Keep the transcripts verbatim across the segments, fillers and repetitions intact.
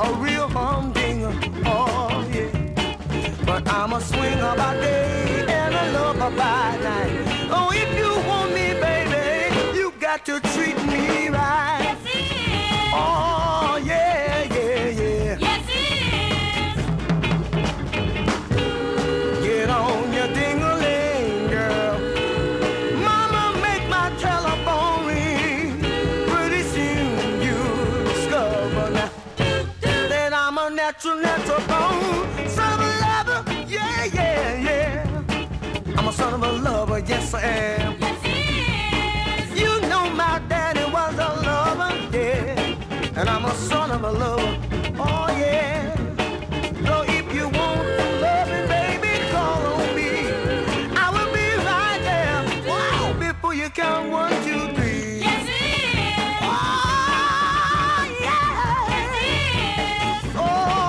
A real humdinger, oh yeah. But I'm a swinger by day and a lover by night. Oh, if you want me, baby, you got to treat me right. Yes, it is. Oh, yeah, yeah, yeah. Yes, it is. Get on your ding-a-ling, girl. Mama, make my telephone ring. Pretty soon you'll discover now that I'm a natural, natural bone. Son of a lover, yes I am. Yes, you know my daddy was a lover, yeah. And I'm a son of a lover, oh yeah. So if you want to love me, baby, call on me. I will be right there. Wow, before you count one, two, three. Yes, it is. Oh yeah. Yes, it is. Oh.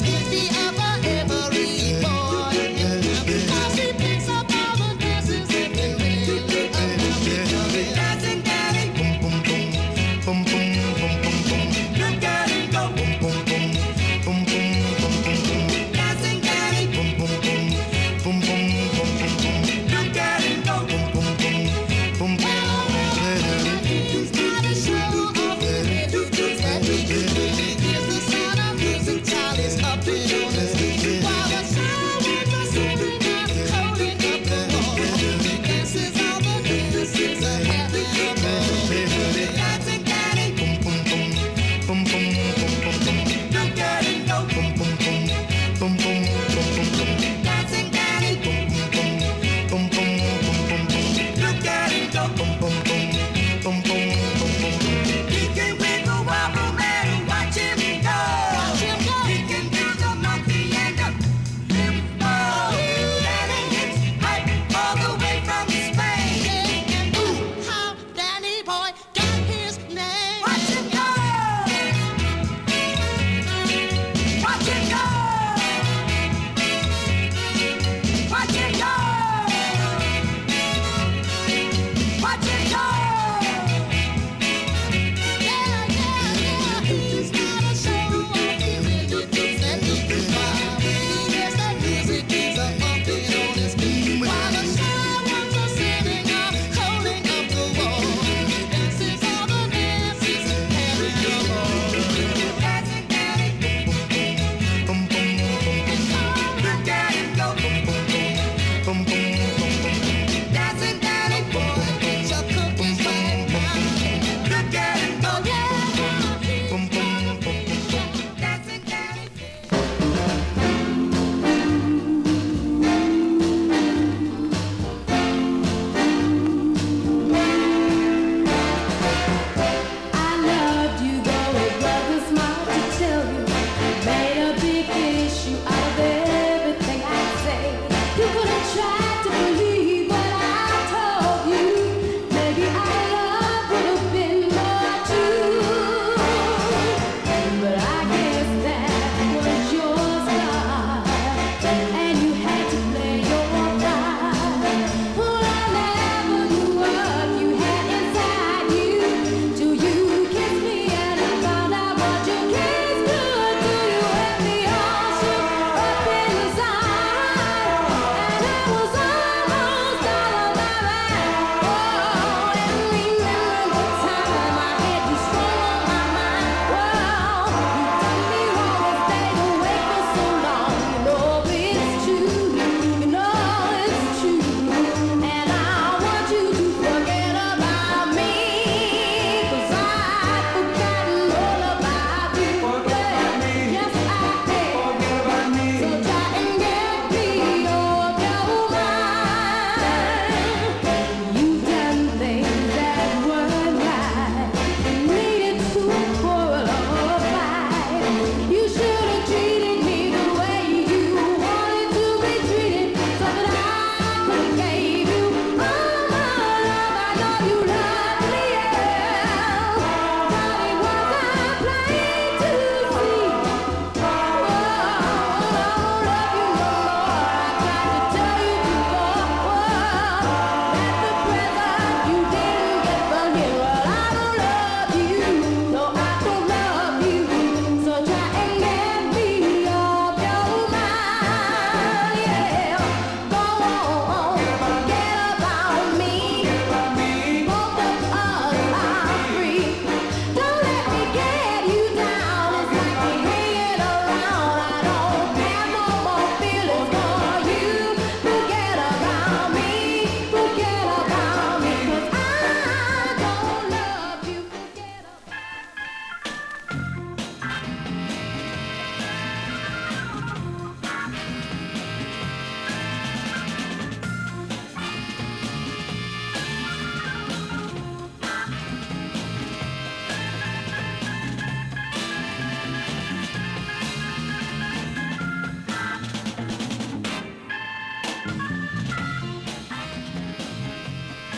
It's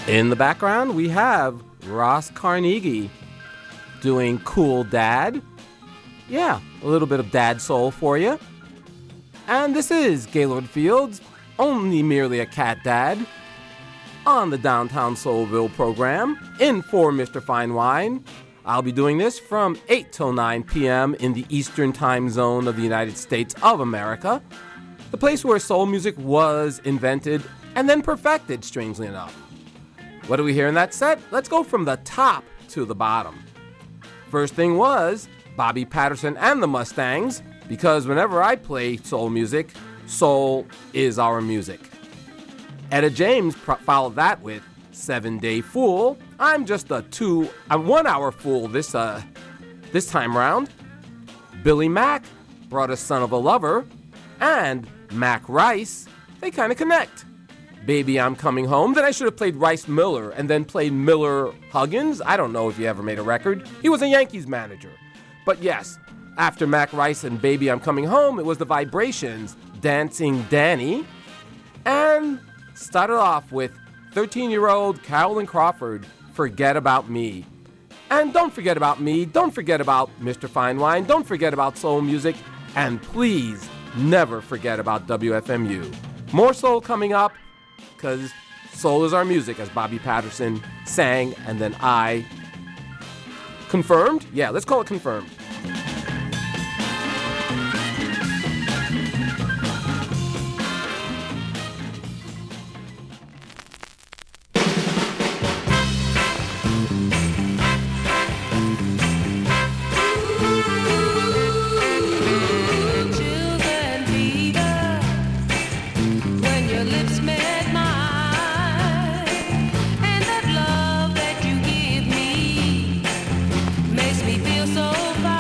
In the background, we have Ross Carnegie doing Cool Dad. Yeah, a little bit of dad soul for you. And this is Gaylord Fields, only merely a cat dad, on the Downtown Soulville program, in for Mister Fine Wine. I'll be doing this from eight till nine p.m. in the Eastern Time Zone of the United States of America, the place where soul music was invented and then perfected, strangely enough. What do we hear in that set? Let's go from the top to the bottom. First thing was Bobby Patterson and the Mustangs, because whenever I play soul music, soul is our music. Etta James pro- followed that with Seven Day Fool. I'm just a two, a one hour fool this uh, this time round. Billy Mack brought us Son of a Lover, and Mack Rice, they kind of connect. Baby, I'm Coming Home. Then I should have played Rice Miller and then played Miller Huggins. I don't know if he ever made a record. He was a Yankees manager. But yes, after Mack Rice and Baby, I'm Coming Home, it was the Vibrations, Dancing Danny, and started off with thirteen-year-old Carolyn Crawford, Forget About Me. And don't forget about me, don't forget about Mister Fine Wine, don't forget about soul music, and please never forget about W F M U. More soul coming up, because soul is our music, as Bobby Patterson sang, and then I confirmed? Yeah, let's call it confirmed. So far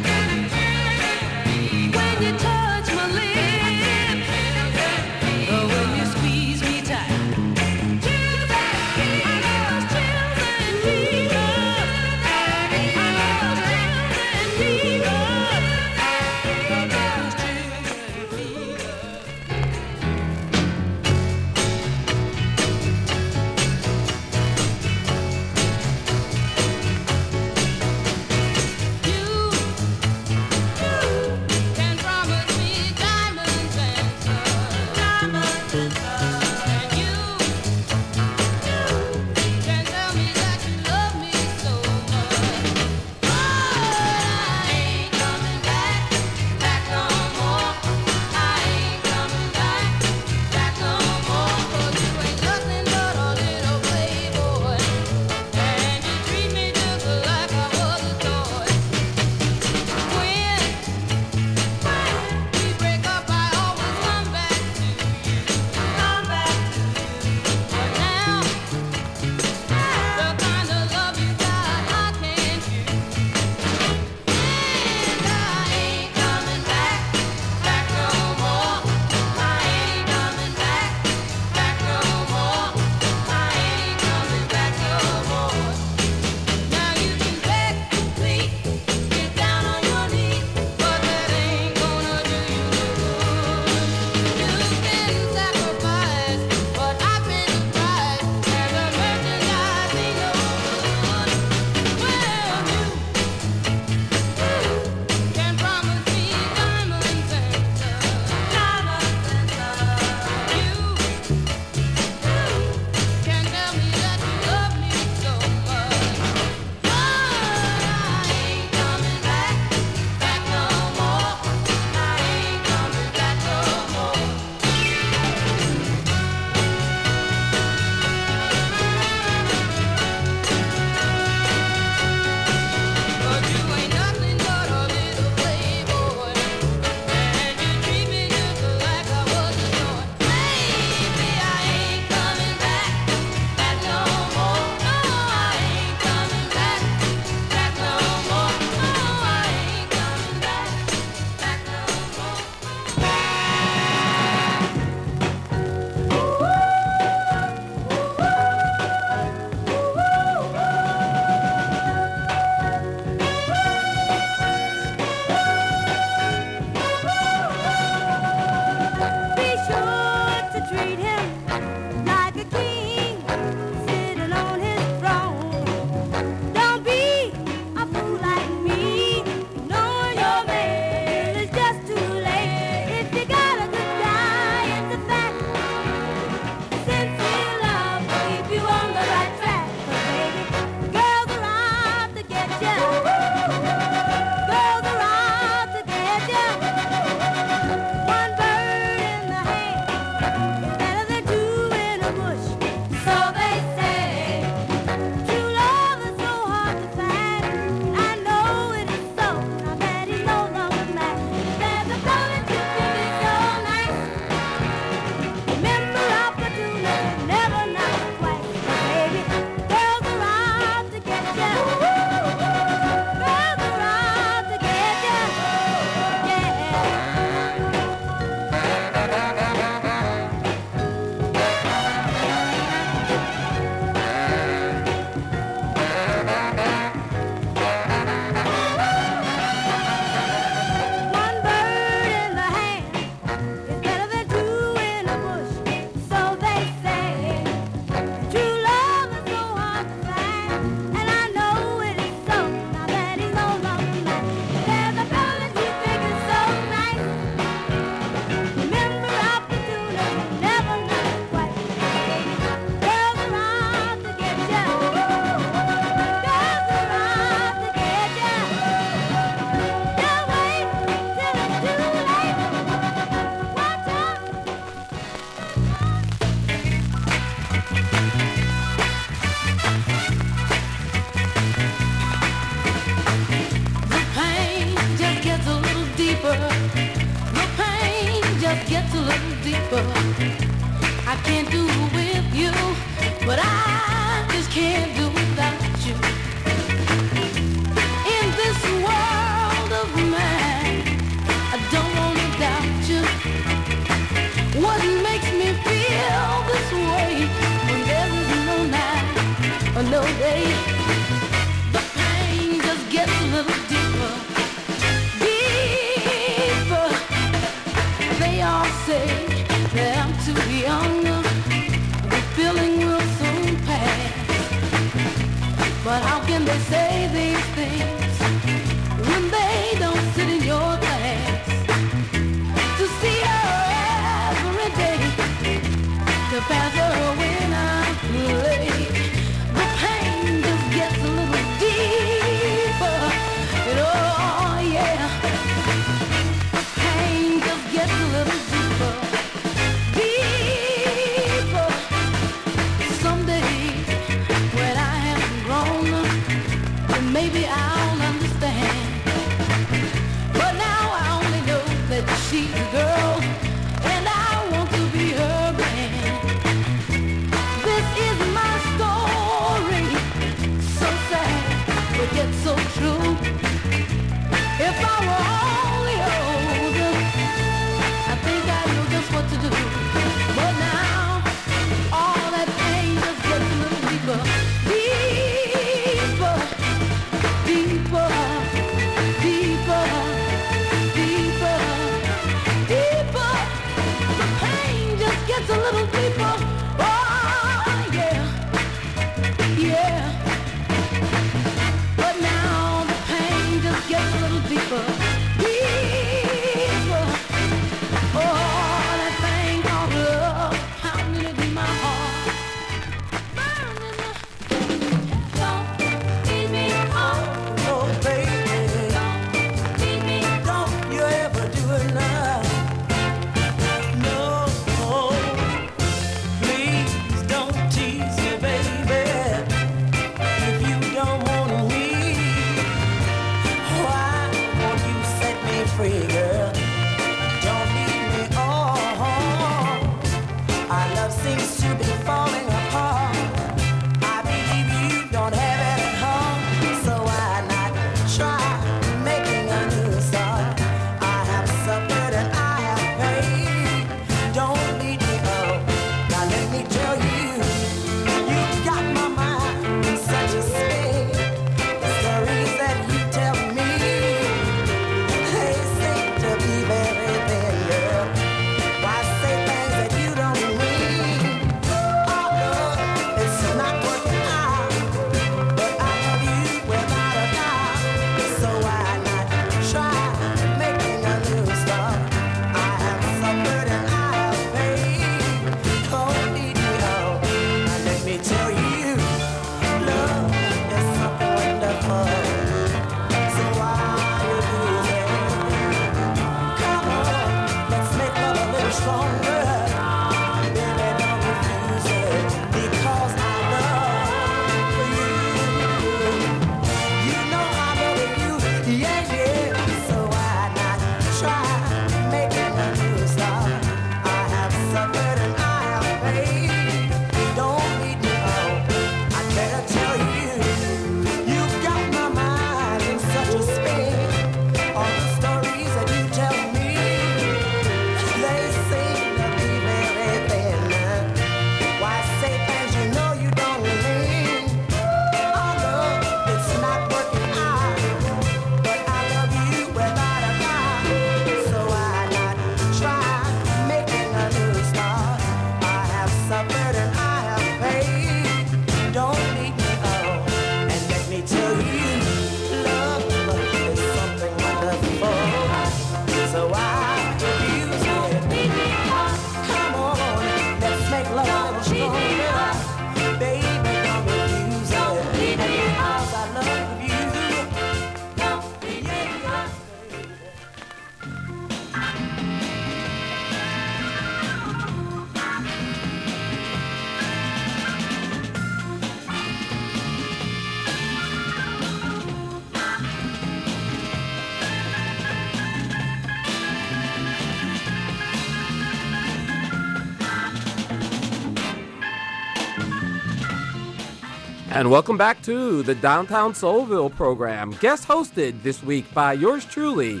And welcome back to the Downtown Soulville program, guest hosted this week by yours truly,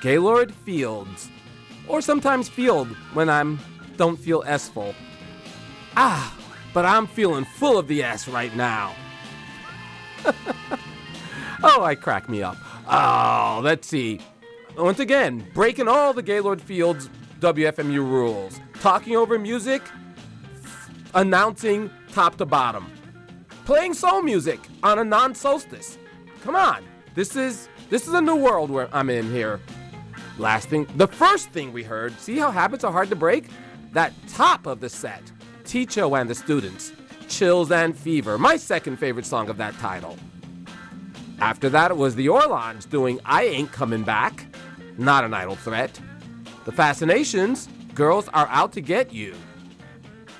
Gaylord Fields, or sometimes Field when I'm don't feel S-ful. Ah, but I'm feeling full of the S right now. Oh, I crack me up. Oh, let's see. Once again, breaking all the Gaylord Fields W F M U rules. Talking over music, announcing top to bottom. Playing soul music on a non-solstice. Come on. This is this is a new world where I'm in here. Last thing, the first thing we heard, see how habits are hard to break? That top of the set, Teacho and the Students, Chills and Fever, my second favorite song of that title. After that, it was the Orlons doing I Ain't Coming Back, Not an Idle Threat. The Fascinations, Girls Are Out to Get You.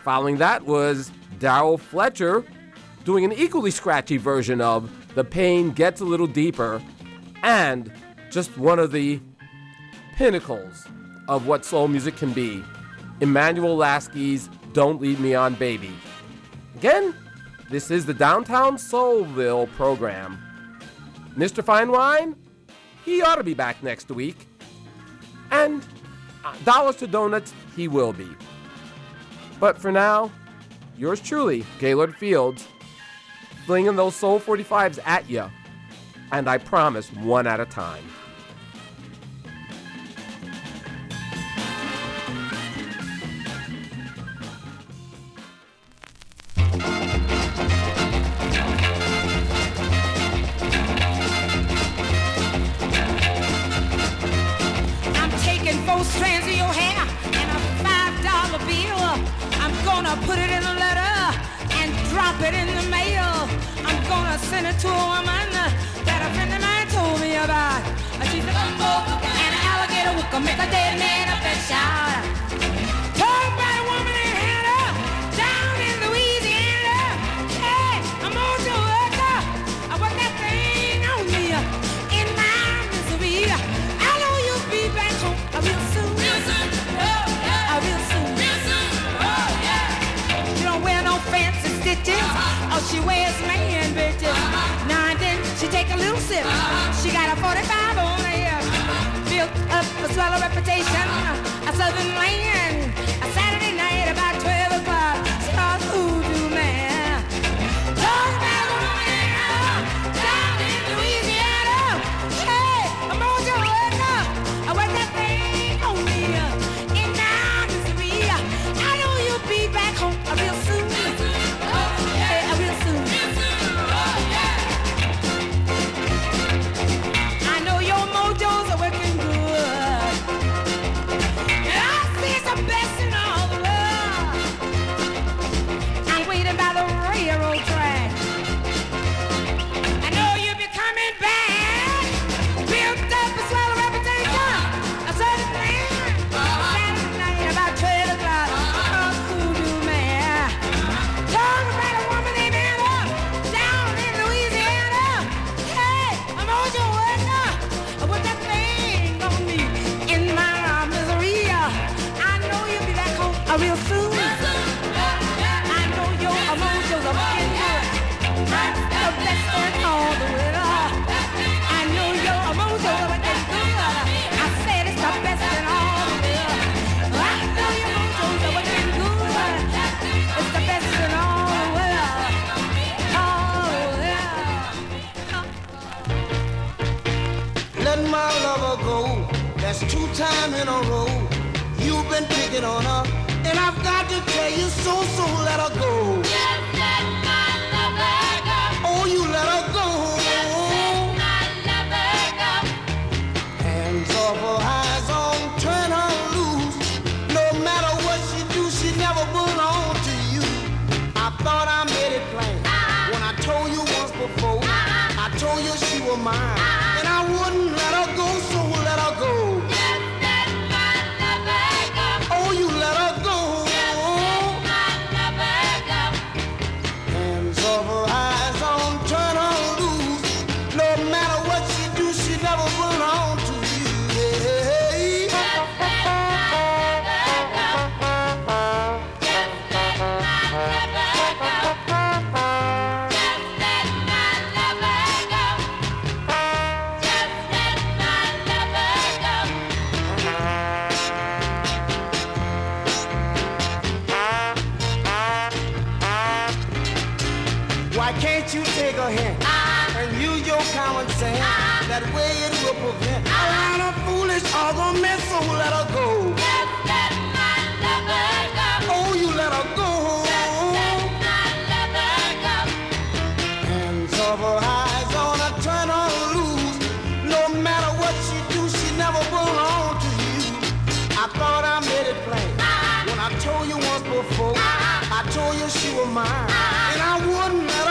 Following that was Darrow Fletcher doing an equally scratchy version of The Pain Gets a Little Deeper, and just one of the pinnacles of what soul music can be, Emmanuel Lasky's Don't Lead Me On Baby. Again, this is the Downtown Soulville program. Mister Fine Wine, he ought to be back next week. And Dollars to Donuts, he will be. But for now, yours truly, Gaylord Fields, flinging those Soul forty-fives at ya. And I promise, one at a time. Why can't you take a hint ah. and use your common sense? Ah. That way it will prevent ah. a lot of foolish arguments. So let her go. Let, let my lover go. Oh, you let her go. Let, let my lover go. Hands of her eyes on her, turn her loose. No matter what she do, she never brought on to you. I thought I made it plain ah. when I told you once before. Ah. I told you she was mine, ah. and I wouldn't. That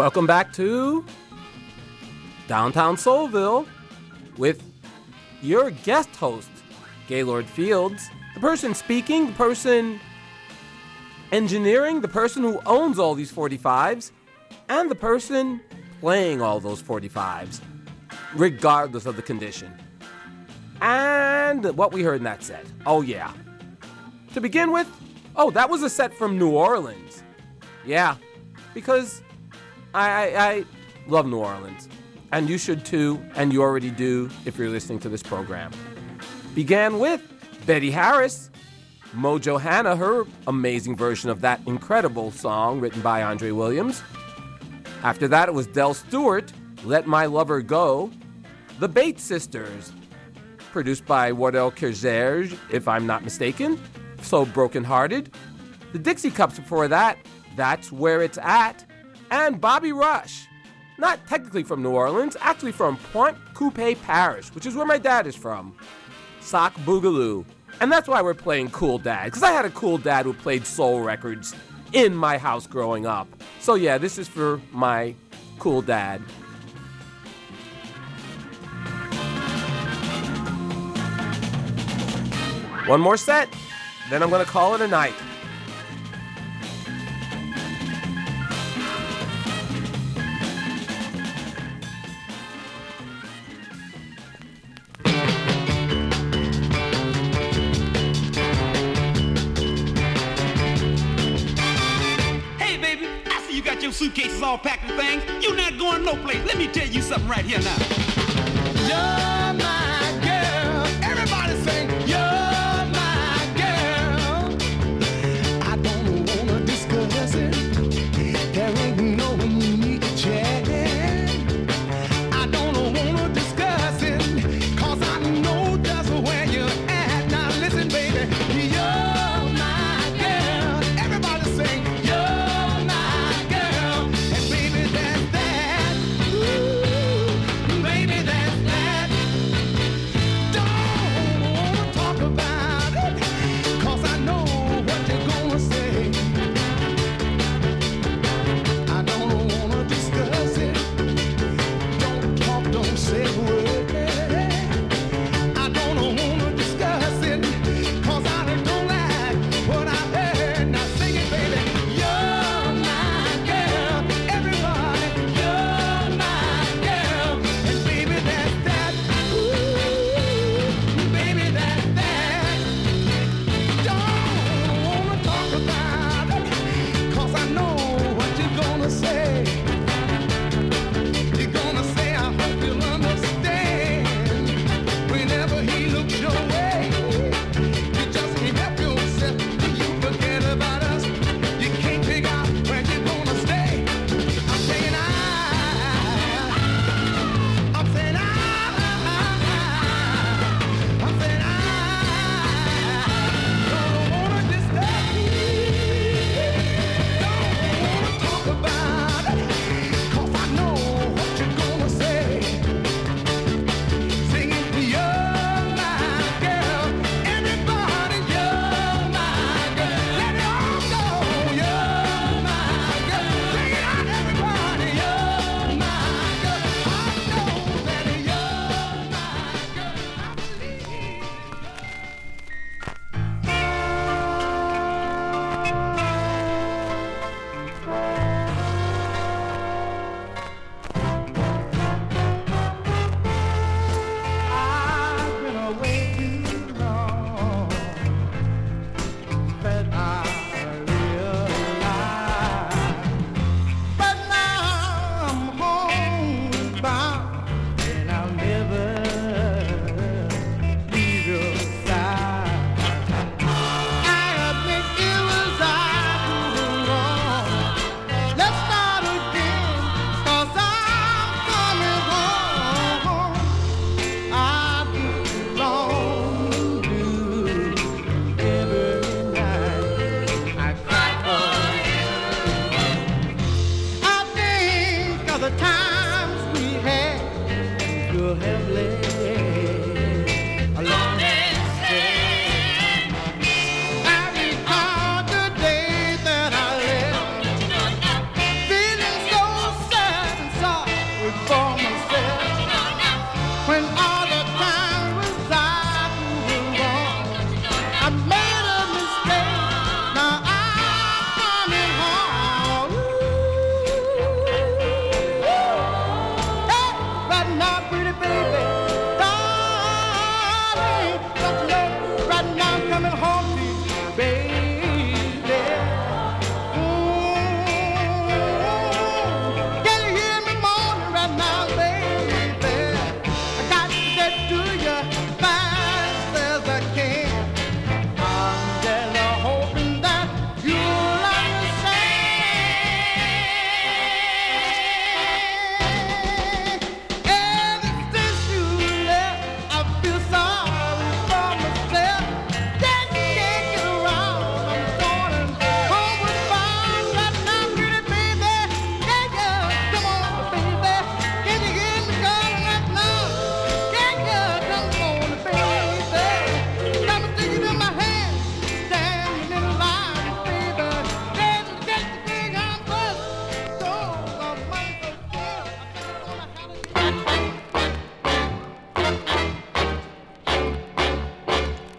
Welcome back to Downtown Soulville with your guest host, Gaylord Fields. The person speaking, the person engineering, the person who owns all these forty-fives, and the person playing all those forty-fives, regardless of the condition. And what we heard in that set. Oh, yeah. To begin with, oh, that was a set from New Orleans. Yeah, because I, I, I love New Orleans. And you should too, and you already do if you're listening to this program. Began with Betty Harris, Mojo Hannah, her amazing version of that incredible song written by Andre Williams. After that, it was Del Stewart, Let My Lover Go. The Bates Sisters, produced by Wardell Quezergue, if I'm not mistaken, So Brokenhearted. The Dixie Cups before that, That's Where It's At. And Bobby Rush, not technically from New Orleans, actually from Pointe Coupee Parish, which is where my dad is from. Sock Boogaloo. And that's why we're playing Cool Dad, because I had a cool dad who played soul records in my house growing up. So yeah, this is for my cool dad. One more set, then I'm going to call it a night. Suitcases all packed with things. You're not going no place. Let me tell you something right here now. You're my girl. Everybody sing. You're my girl. I don't wanna discuss it. There ain't no need to check it. I don't wanna discuss it. Cause I know that's where you're at. Now listen, baby. You're my girl. Everybody sing. Baby, that's that. Ooh, baby, that's that.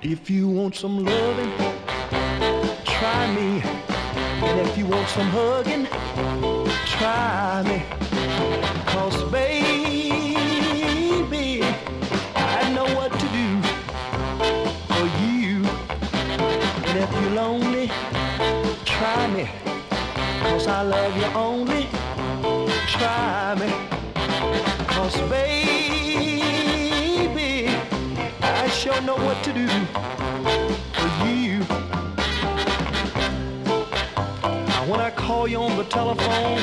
If you want some loving, try me. And if you want some hugging, try me. 'Cause baby, I know what to do for you. And if you're lonely, try me. 'Cause I love you only. Try me. 'Cause baby, I sure know what to do for you. Now when I call you on the telephone,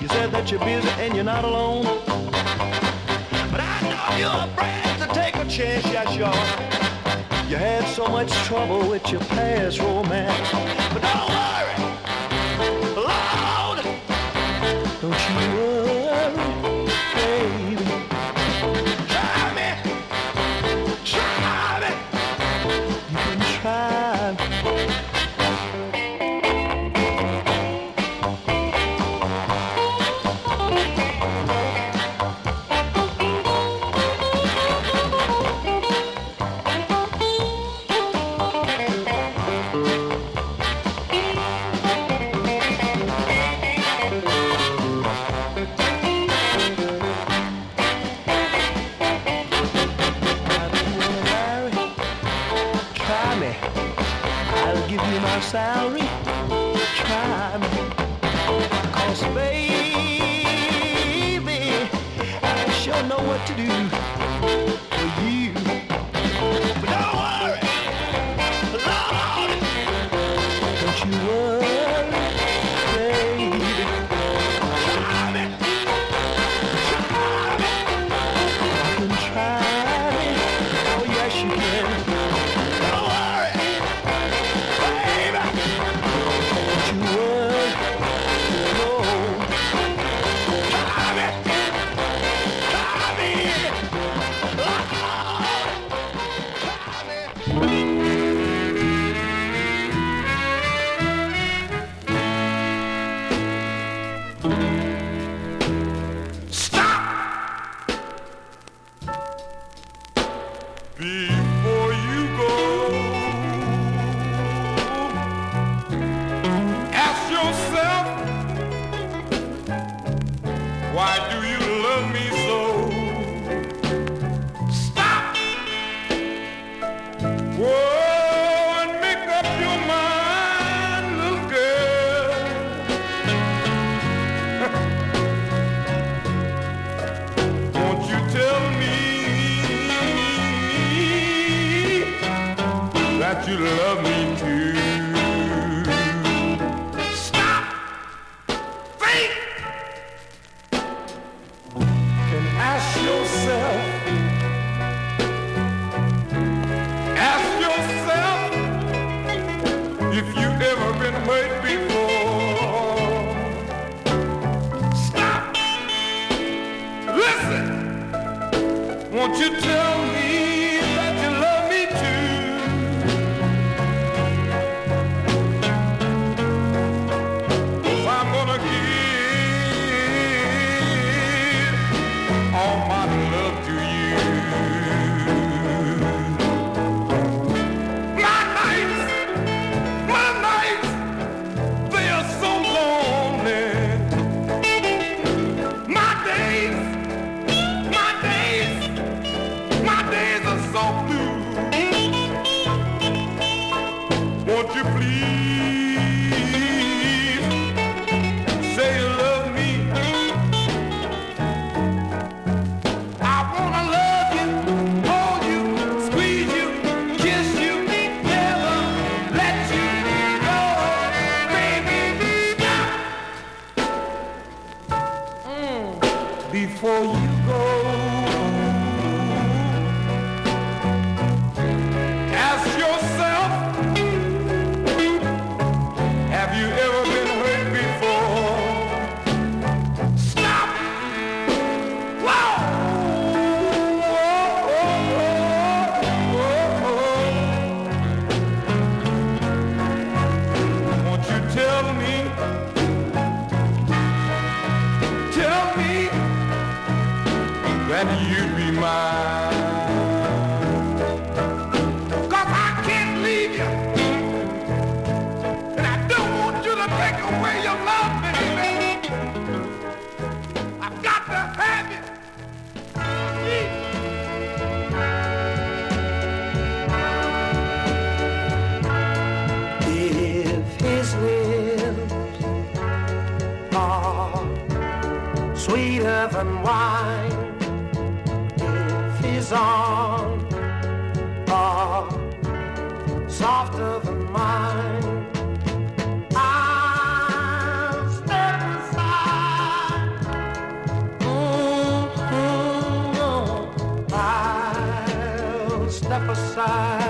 you said that you're busy and you're not alone. But I know you're afraid to take a chance, yeah, sure. You had so much trouble with your past romance. But don't worry, Lord, don't you worry, baby. Try me, try me, you can try me. Salary, try me, 'cause baby, I sure know what to do for you. But don't worry, Lord, don't you worry, baby. Try me, try me, you can try me, oh yes you can. of unwind if he's on or softer than mine. I'll step aside. Mm-hmm. I'll step aside.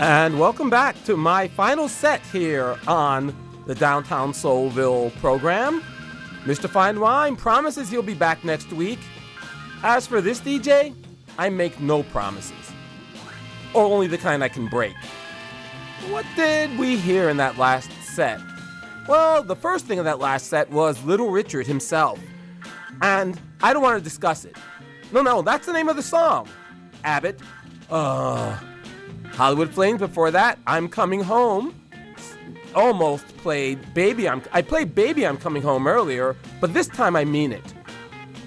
And welcome back to my final set here on the Downtown Soulville program. Mister Fine Wine promises he'll be back next week. As for this D J, I make no promises. Or only the kind I can break. What did we hear in that last set? Well, the first thing in that last set was Little Richard himself. And I don't want to discuss it. No, no, that's the name of the song. Abbott. Uh... Hollywood Flames before that, I'm Coming Home, almost played Baby I'm... I played Baby I'm Coming Home earlier, but this time I mean it.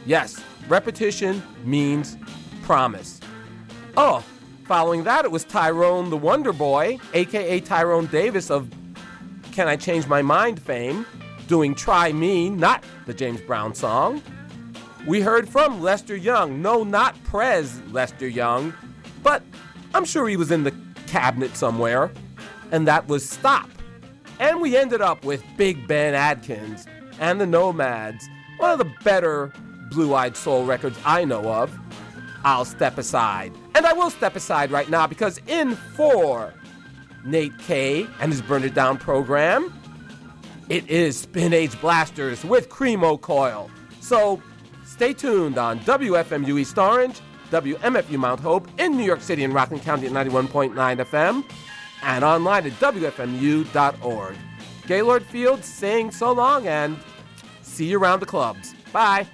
Yes, repetition means promise. Oh, following that it was Tyrone the Wonder Boy, a k a. Tyrone Davis of Can I Change My Mind fame, doing Try Me, not the James Brown song. We heard from Lester Young, no, not Prez Lester Young, but I'm sure he was in the cabinet somewhere, and that was Stop. And we ended up with Big Ben Adkins and the Nomads, one of the better blue-eyed soul records I know of. I'll step aside. And I will step aside right now because in for Nate K and his Burn It Down program, it is Spin Age Blasters with Cremo Coil. So stay tuned on W F M U East Orange, W M F U Mount Hope in New York City and Rockland County at ninety-one point nine F M and online at W F M U dot org. Gaylord Fields saying so long and see you around the clubs. Bye.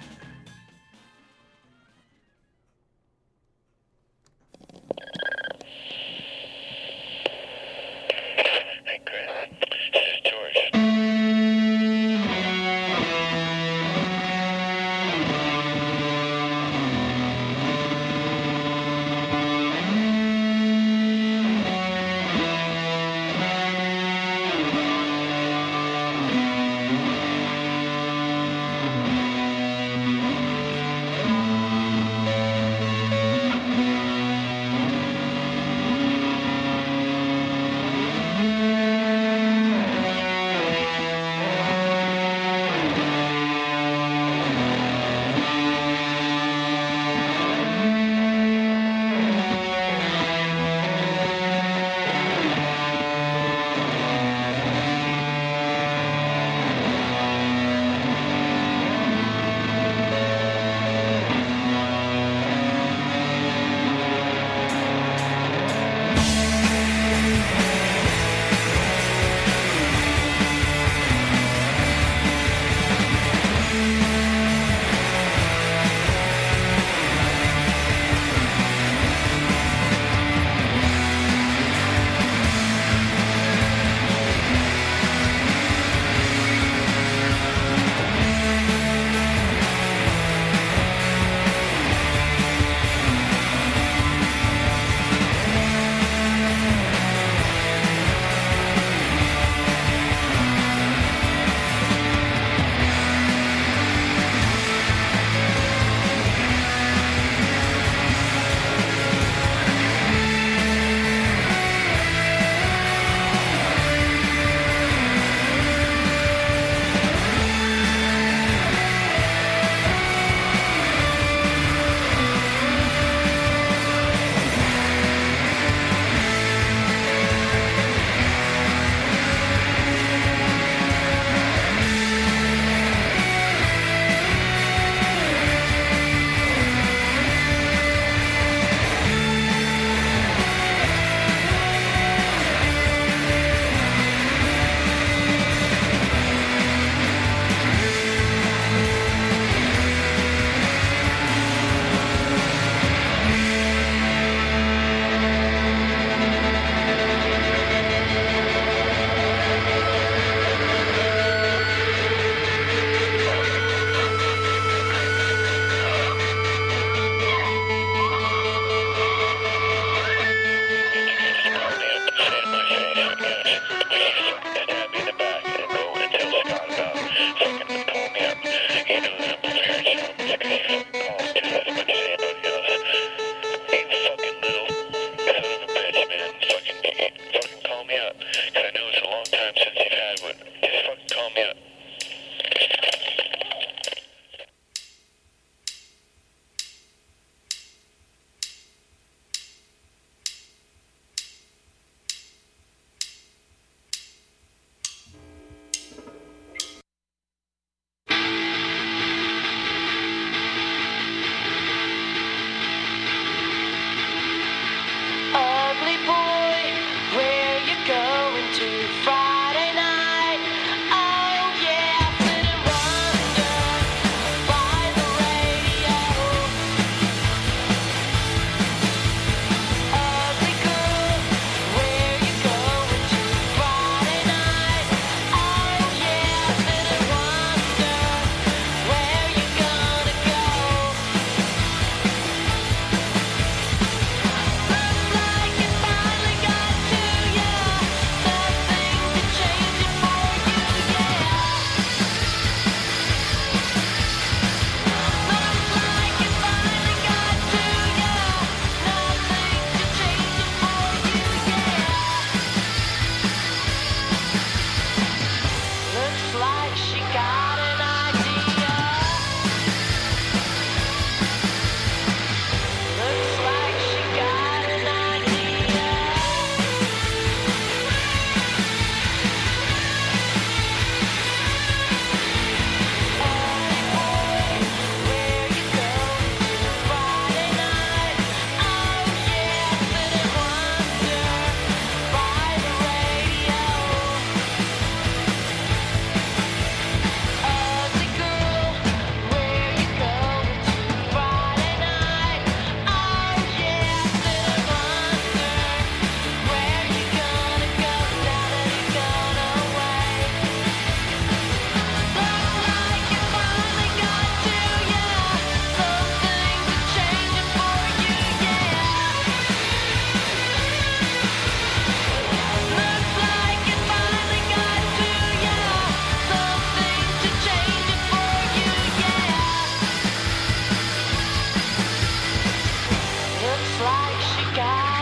looks like she got